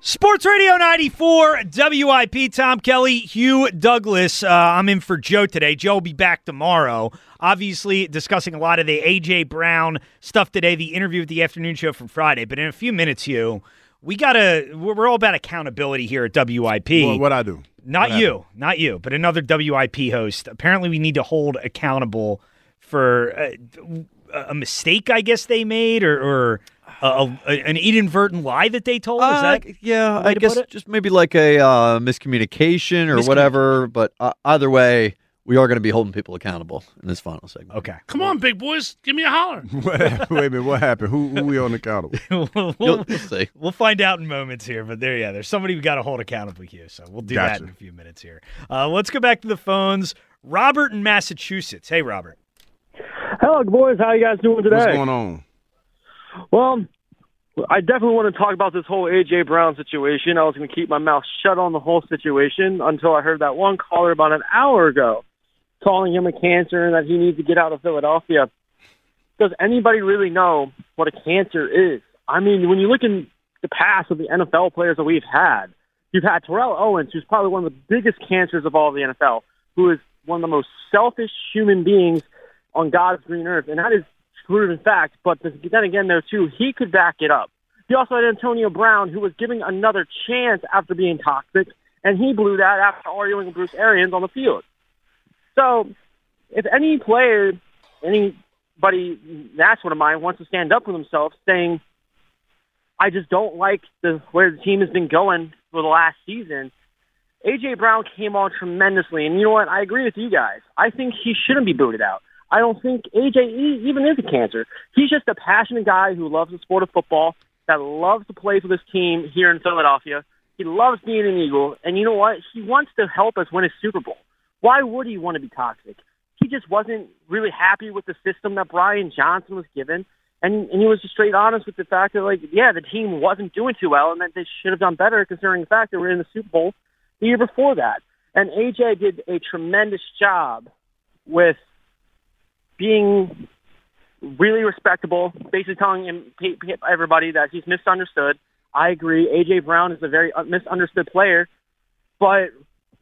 Sports Radio 94, WIP, Tom Kelly, Hugh Douglas. I'm in for Joe today. Joe will be back tomorrow. Obviously, discussing a lot of the A.J. Brown stuff today, the interview with the afternoon show from Friday. But in a few minutes, Hugh, we're all about accountability here at WIP. Well, what I do. Not you, but another WIP host. Apparently, we need to hold accountable for a mistake, I guess, they made or an inadvertent lie that they told? Is that yeah, I guess just maybe like a miscommunication or whatever. But either way, we are going to be holding people accountable in this final segment. Okay. Come on, big boys. Give me a holler. Wait a minute. What happened? Who we on accountable? We'll see. We'll find out in moments here. But there's somebody we got to hold accountable here. So we'll do that in a few minutes here. Let's go back to the phones. Robert in Massachusetts. Hey, Robert. Hello, boys. How you guys doing today? What's going on? Well, I definitely want to talk about this whole A.J. Brown situation. I was going to keep my mouth shut on the whole situation until I heard that one caller about an hour ago calling him a cancer and that he needs to get out of Philadelphia. Does anybody really know what a cancer is? I mean, when you look in the past of the NFL players that we've had, you've had Terrell Owens, who's probably one of the biggest cancers of all of the NFL, who is one of the most selfish human beings on God's green earth, and that is proven fact, but then again, though, too, he could back it up. You also had Antonio Brown, who was giving another chance after being toxic, and he blew that after arguing with Bruce Arians on the field. So, if any player, anybody national of mine wants to stand up for themselves, saying, I just don't like where the team has been going for the last season, A.J. Brown came on tremendously, and you know what? I agree with you guys. I think he shouldn't be booted out. I don't think AJ even is a cancer. He's just a passionate guy who loves the sport of football, that loves to play for this team here in Philadelphia. He loves being an Eagle, and you know what? He wants to help us win a Super Bowl. Why would he want to be toxic? He just wasn't really happy with the system that Brian Johnson was given, and he was just straight honest with the fact that, the team wasn't doing too well and that they should have done better considering the fact that we're in the Super Bowl the year before that. And AJ did a tremendous job with being really respectable, basically telling everybody that he's misunderstood. I agree. A.J. Brown is a very misunderstood player, but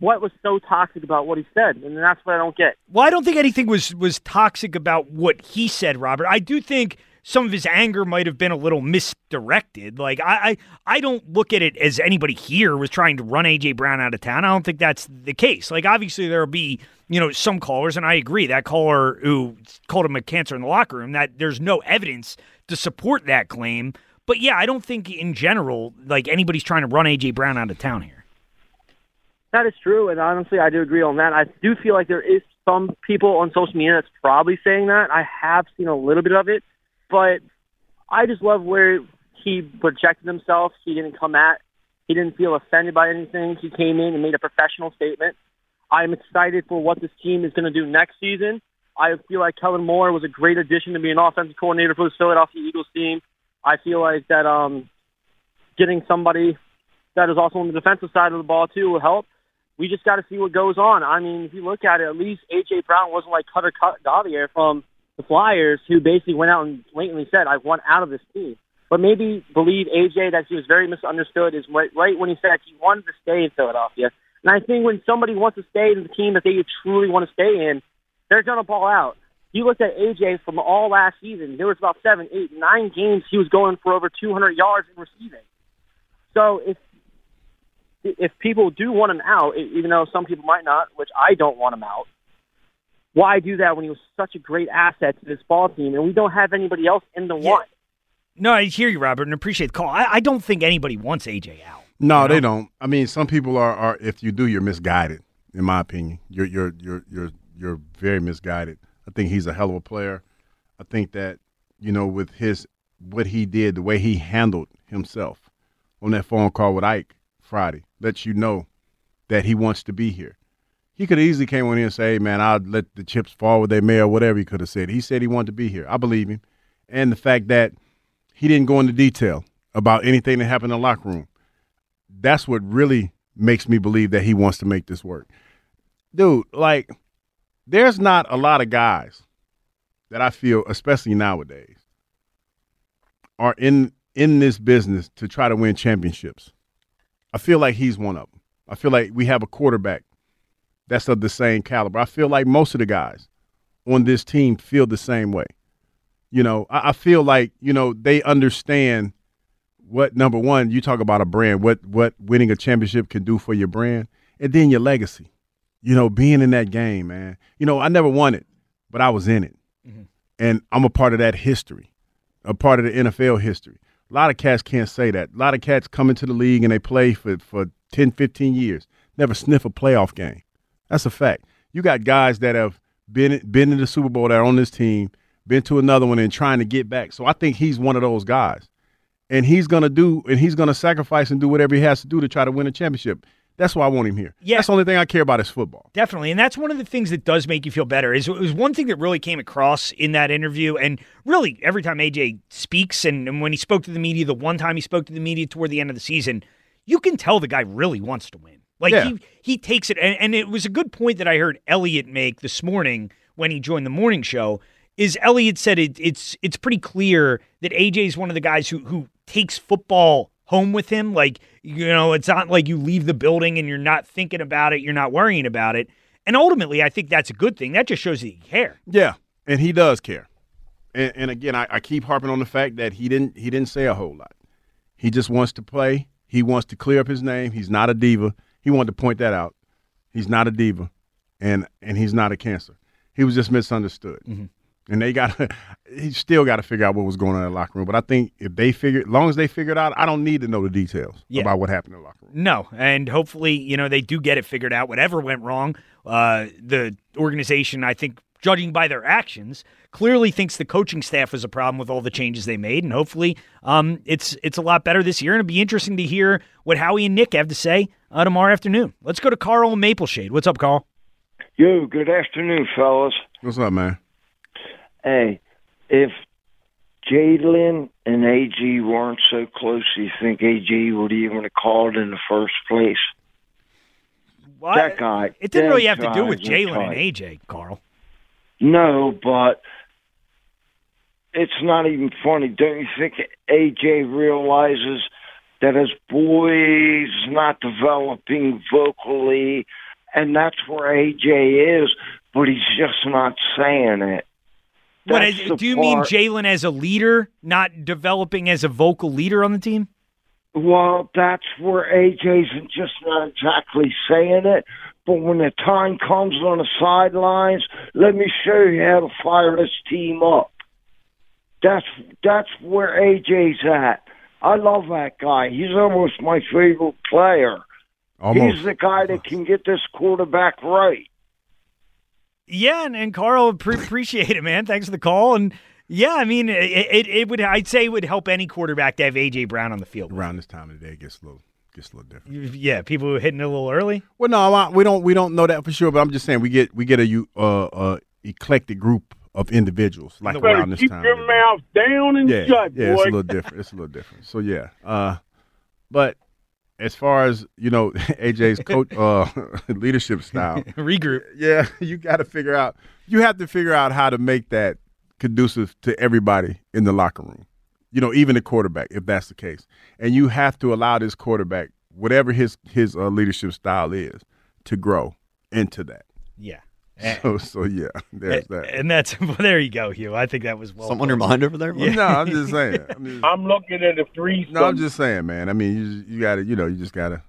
what was so toxic about what he said? And that's what I don't get. Well, I don't think anything was toxic about what he said, Robert. I do think some of his anger might have been a little misdirected. Like, I don't look at it as anybody here was trying to run A.J. Brown out of town. I don't think that's the case. Like, obviously, there will be, some callers, and I agree, that caller who called him a cancer in the locker room, that there's no evidence to support that claim. But, I don't think in general, anybody's trying to run A.J. Brown out of town here. That is true, and honestly, I do agree on that. I do feel like there is some people on social media that's probably saying that. I have seen a little bit of it. But I just love where he projected himself. He didn't come at. He didn't feel offended by anything. He came in and made a professional statement. I'm excited for what this team is going to do next season. I feel like Kellen Moore was a great addition to be an offensive coordinator for the Philadelphia Eagles team. I feel like that getting somebody that is also on the defensive side of the ball, too, will help. We just got to see what goes on. I mean, if you look at it, at least A.J. Brown wasn't like Cutter Gauthier from the Flyers, who basically went out and blatantly said, I want out of this team. But maybe believe AJ that he was very misunderstood is right when he said he wanted to stay in Philadelphia. And I think when somebody wants to stay in the team that they truly want to stay in, they're going to ball out. You looked at AJ from all last season. There was about 7, 8, 9 games he was going for over 200 yards in receiving. So if people do want him out, even though some people might not, which I don't want him out, why do that when he was such a great asset to this ball team and we don't have anybody else in the one? No, I hear you, Robert, and appreciate the call. I don't think anybody wants AJ out. No, they don't. I mean, some people are if you do, you're misguided, in my opinion. You're very misguided. I think he's a hell of a player. I think that, you know, with his what he did, the way he handled himself on that phone call with Ike Friday lets you know that he wants to be here. He could have easily came on here and say, hey, man, I'll let the chips fall where they may or whatever he could have said. He said he wanted to be here. I believe him. And the fact that he didn't go into detail about anything that happened in the locker room, that's what really makes me believe that he wants to make this work. Dude, like, there's not a lot of guys that I feel, especially nowadays, are in this business to try to win championships. I feel like he's one of them. I feel like we have a quarterback that's of the same caliber. I feel like most of the guys on this team feel the same way. You know, I feel like, you know, they understand what, number one, you talk about a brand, what winning a championship can do for your brand, and then your legacy. You know, being in that game, man. You know, I never won it, but I was in it. Mm-hmm. And I'm a part of that history, a part of the NFL history. A lot of cats can't say that. A lot of cats come into the league and they play for 10, 15 years, never sniff a playoff game. That's a fact. You got guys that have been in the Super Bowl that are on this team, been to another one and trying to get back. So I think he's one of those guys. And he's going to sacrifice and do whatever he has to do to try to win a championship. That's why I want him here. Yeah. That's the only thing I care about is football. Definitely. And that's one of the things that does make you feel better. It was one thing that really came across in that interview. And really, every time AJ speaks, and when he spoke to the media, the one time he spoke to the media toward the end of the season, you can tell the guy really wants to win. Like, he takes it. And it was a good point that I heard Elliot make this morning when he joined the morning show, is Elliot said it's pretty clear that AJ's one of the guys who takes football home with him. Like, you know, it's not like you leave the building and you're not thinking about it, you're not worrying about it. And ultimately, I think that's a good thing. That just shows that you care. Yeah, and he does care. And again, I keep harping on the fact that he didn't say a whole lot. He just wants to play. He wants to clear up his name. He's not a diva. He wanted to point that out. He's not a diva, and he's not a cancer. He was just misunderstood. Mm-hmm. And he still got to figure out what was going on in the locker room. But I think as long as they figure it out, I don't need to know the details about what happened in the locker room. No, and hopefully, you know, they do get it figured out. Whatever went wrong, the organization, I think, judging by their actions, clearly thinks the coaching staff is a problem with all the changes they made. And hopefully, it's a lot better this year. And it'll be interesting to hear what Howie and Nick have to say tomorrow afternoon. Let's go to Carl in Mapleshade. What's up, Carl? Yo, good afternoon, fellas. What's up, man? Hey, if Jalen and A.G. weren't so close, do you think A.G. would even have called in the first place? Well, that guy. It didn't really have to do with Jalen and A.J., Carl. No, but it's not even funny. Don't you think A.J. realizes that his boy's not developing vocally, and that's where A.J. is, but he's just not saying it? Do you mean Jalen as a leader, not developing as a vocal leader on the team? Well, that's where AJ's just not exactly saying it. But when the time comes on the sidelines, let me show you how to fire this team up. That's where AJ's at. I love that guy. He's almost my favorite player. Almost. He's the guy that can get this quarterback right. Yeah, and Carl, appreciate it, man. Thanks for the call. And yeah, I mean, it would help any quarterback to have A.J. Brown on the field. Around this time of the day, it gets a little different. Yeah, people who are hitting it a little early. Well, no, we don't know that for sure. But I'm just saying we get a eclectic group of individuals like around this time. Keep your mouth down and shut, boy. Yeah, it's a little different. So yeah, but. As far as, you know, AJ's coach leadership style. Regroup. Yeah, you have to figure out how to make that conducive to everybody in the locker room, you know, even the quarterback, if that's the case. And you have to allow this quarterback, whatever his leadership style is, to grow into that. Yeah. So yeah, there's that. And that's well, there you go, Hugh. I think that was well. Someone remind over there. Yeah. No, I'm just saying. I'm looking at the three. No, I'm just saying, man. I mean, you got to, you just got to,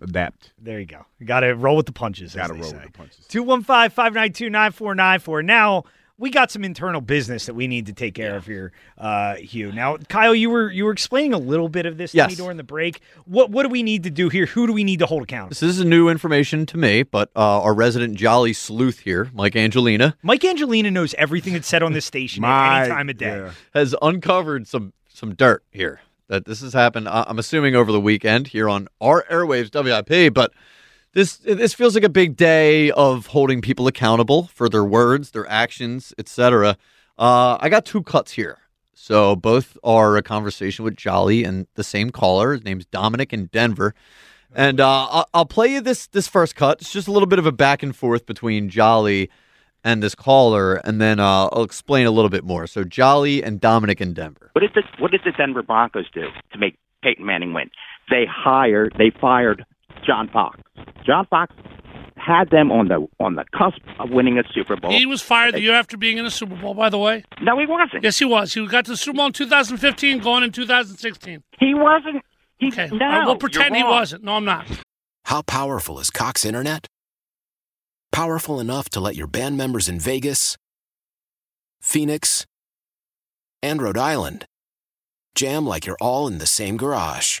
adapt. There you go. You got to roll with the punches. Got to roll with the punches. 215-592-9494. Now we got some internal business that we need to take care of here, Hugh. Now, Kyle, you were explaining a little bit of this to me during the break. What do we need to do here? Who do we need to hold accountable? This is new information to me, but our resident jolly sleuth here, Mike Angelina. Mike Angelina knows everything that's said on this station at any time of day. Yeah. Has uncovered some dirt here. That this has happened, I'm assuming, over the weekend here on our airwaves, WIP, but this feels like a big day of holding people accountable for their words, their actions, etc. I got two cuts here. So both are a conversation with Jolly and the same caller. His name's Dominic in Denver. And I'll play you this first cut. It's just a little bit of a back and forth between Jolly and this caller, and then I'll explain a little bit more. So Jolly and Dominic in Denver. What did the Denver Broncos do to make Peyton Manning win? They fired John Fox. John Fox had them on the cusp of winning a Super Bowl. He was fired the year after being in a Super Bowl, by the way. No, he wasn't. Yes, he was. He got to the Super Bowl in 2015, gone in 2016. He wasn't. Okay. No, I will pretend he wasn't. No, I'm not. How powerful is Cox Internet? Powerful enough to let your band members in Vegas, Phoenix, and Rhode Island jam like you're all in the same garage.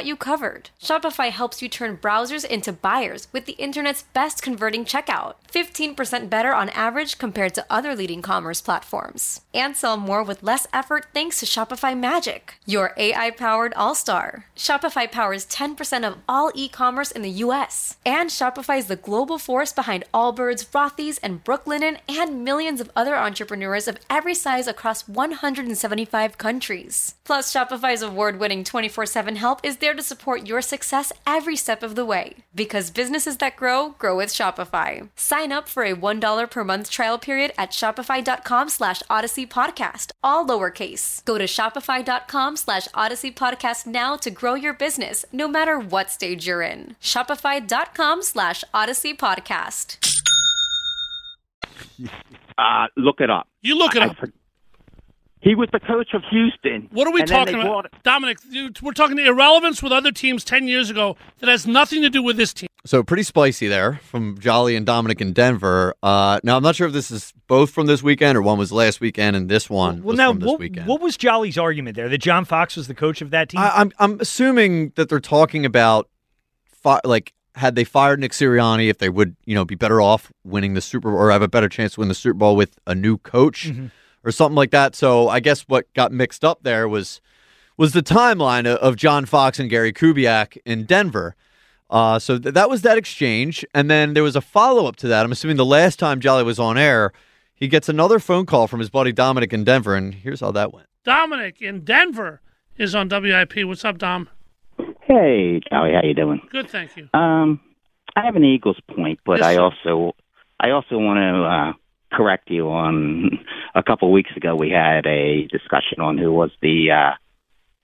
you covered. Shopify helps you turn browsers into buyers with the internet's best converting checkout, 15% better on average compared to other leading commerce platforms. And sell more with less effort thanks to Shopify Magic, your AI-powered all-star. Shopify powers 10% of all e-commerce in the U.S. And Shopify is the global force behind Allbirds, Rothy's, and Brooklinen, and millions of other entrepreneurs of every size across 175 countries. Plus, Shopify's award-winning 24/7 help is there to support your success every step of the way. Because businesses that grow, grow with Shopify. Sign up for a $1 per month trial period at shopify.com/Odyssey Podcast, all lowercase. Go to shopify.com/Odyssey Podcast now to grow your business, no matter what stage you're in. Shopify.com/Odyssey Podcast. Look it up. You look it up. He was the coach of Houston. What are we talking about? Dominic, we're talking the irrelevance with other teams 10 years ago that has nothing to do with this team. So pretty spicy there from Jolly and Dominic in Denver. Now, I'm not sure if this is both from this weekend or one was last weekend and this one was from this weekend. What was Jolly's argument there, that John Fox was the coach of that team? I'm assuming that they're talking about, had they fired Nick Sirianni, if they would be better off winning the Super Bowl or have a better chance to win the Super Bowl with a new coach or something like that. So I guess what got mixed up there was the timeline of John Fox and Gary Kubiak in Denver. So that was that exchange, and then there was a follow-up to that. I'm assuming the last time Jolly was on air, he gets another phone call from his buddy Dominic in Denver, and here's how that went. Dominic in Denver is on WIP. What's up, Dom? Hey, Jolly, how you doing? Good, thank you. I have an Eagles point, but I also want to correct you on a couple weeks ago we had a discussion on who was the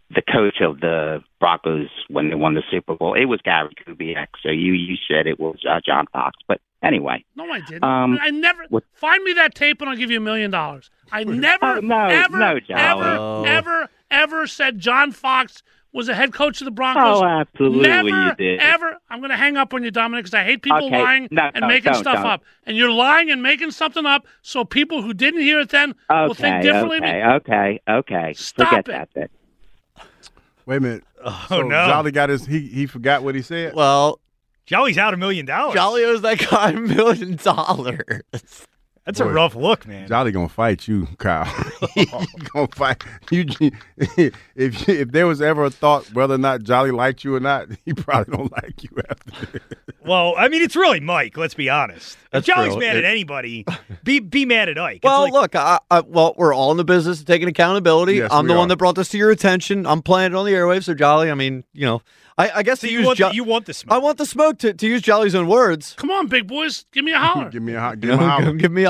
the coach of the Broncos when they won the Super Bowl. It was Gary Kubiak, so you said it was John Fox. But anyway. No, I didn't. I never. Find me that tape and I'll give you $1 million. I never, ever said John Fox was a head coach of the Broncos. Oh, absolutely you did. Ever. I'm going to hang up on you, Dominic, because I hate people lying and making stuff up. And you're lying and making something up, so people who didn't hear it then will think differently. Okay. Stop Forget it. That then. Wait a minute. Oh, no. Jolly got his, he forgot what he said? Well, Jolly's out $1 million. Jolly owes that guy $1 million. That's a rough look, man. Jolly gonna fight you, Kyle. Gonna fight you. If there was ever a thought whether or not Jolly liked you or not, he probably don't like you after this. Well, I mean, it's really Mike. Let's be honest. If Jolly's mad at anybody, be mad at Ike. Well, look, we're all in the business of taking accountability. Yes, I'm the one that brought this to your attention. I'm playing it on the airwaves, so Jolly. I mean, you know. I guess so you want the smoke. I want the smoke, to use Jolly's own words. Come on, big boys. Give me a holler. Give me a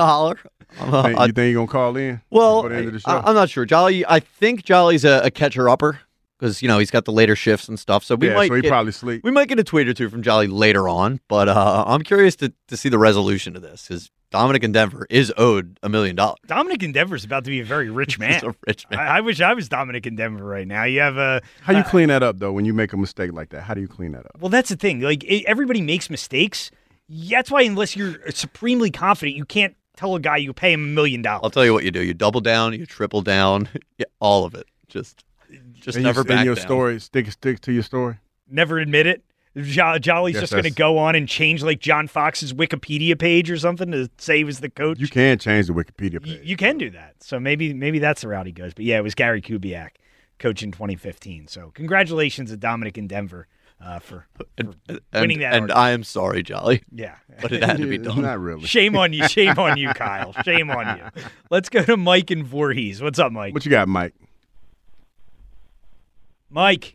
holler. You think you're going to call in? Well, before the end of the show? I'm not sure. Jolly, I think Jolly's a catcher-upper because, you know, he's got the later shifts and stuff. So probably sleep. We might get a tweet or two from Jolly later on, but I'm curious to see the resolution to this because Dominic in Denver is owed $1 million. Dominic in Denver is about to be a very rich man. He's a rich man. I wish I was Dominic in Denver right now. You have a. How do you clean that up though? When you make a mistake like that, how do you clean that up? Well, that's the thing. Like everybody makes mistakes. That's why unless you're supremely confident, you can't tell a guy you pay him $1 million. I'll tell you what you do. You double down. You triple down. Yeah, all of it. Just and never back down. Story. Stick to your story. Never admit it. Jolly's just going to go on and change like John Fox's Wikipedia page or something to say he was the coach. You can change the Wikipedia page. You can do that. So maybe that's the route he goes. But yeah, it was Gary Kubiak, coach in 2015. So congratulations to Dominic in Denver for winning that. And I am sorry, Jolly. Yeah, but it had to be done. Not really. Shame on you. Shame on you, Kyle. Shame on you. Let's go to Mike in Voorhees. What's up, Mike? What you got, Mike? Mike.